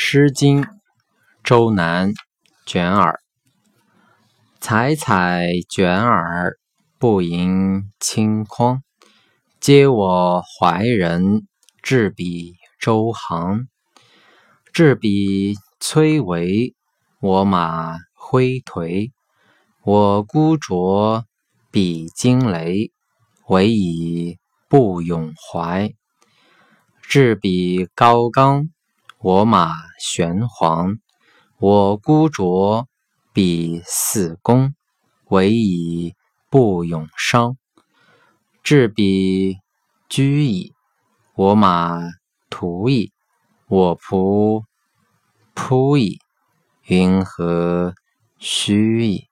诗经周南卷耳，采采卷耳，不盈顷筐。嗟我怀人，至彼周行。至彼崔嵬，我马挥颓。我孤斫，彼惊雷，惟以不永怀。至彼高冈，我马玄黄。我孤斫，彼四公，惟以不永伤。至彼雎矣，我马图矣，我仆仆矣，云何须矣。